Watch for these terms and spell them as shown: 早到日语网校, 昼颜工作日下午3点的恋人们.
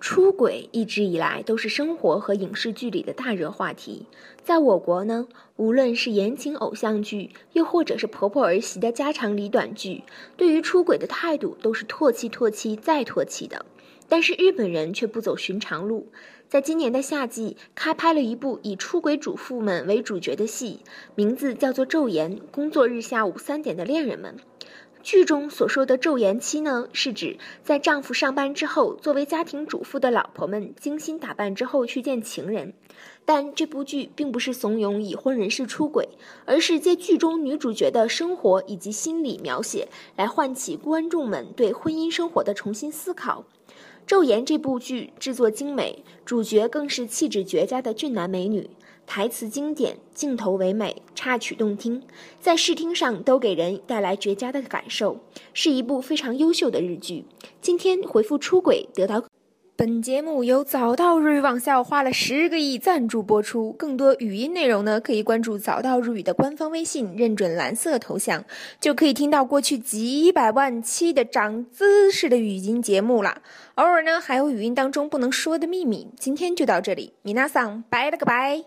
出轨一直以来都是生活和影视剧里的大热话题。在我国呢，无论是言情偶像剧，又或者是婆婆儿媳的家长里短剧，对于出轨的态度都是唾弃唾弃再唾弃的。但是日本人却不走寻常路，在今年的夏季开拍了一部以出轨主妇们为主角的戏，名字叫做《昼颜工作日下午3点的恋人们》。剧中所说的昼颜妻呢，是指在丈夫上班之后，作为家庭主妇的老婆们精心打扮之后去见情人。但这部剧并不是怂恿已婚人士出轨，而是借剧中女主角的生活以及心理描写来唤起观众们对婚姻生活的重新思考。昼颜这部剧制作精美，主角更是气质绝佳的俊男美女，台词经典，镜头唯美，插曲动听，在视听上都给人带来绝佳的感受，是一部非常优秀的日剧。今天回复出轨得到。本节目由早到日语网校花了10个亿赞助播出，更多语音内容呢，可以关注早到日语的官方微信，认准蓝色头像，就可以听到过去几百万期的长姿势的语音节目啦。偶尔呢，还有语音当中不能说的秘密。今天就到这里，米娜桑，拜了个拜。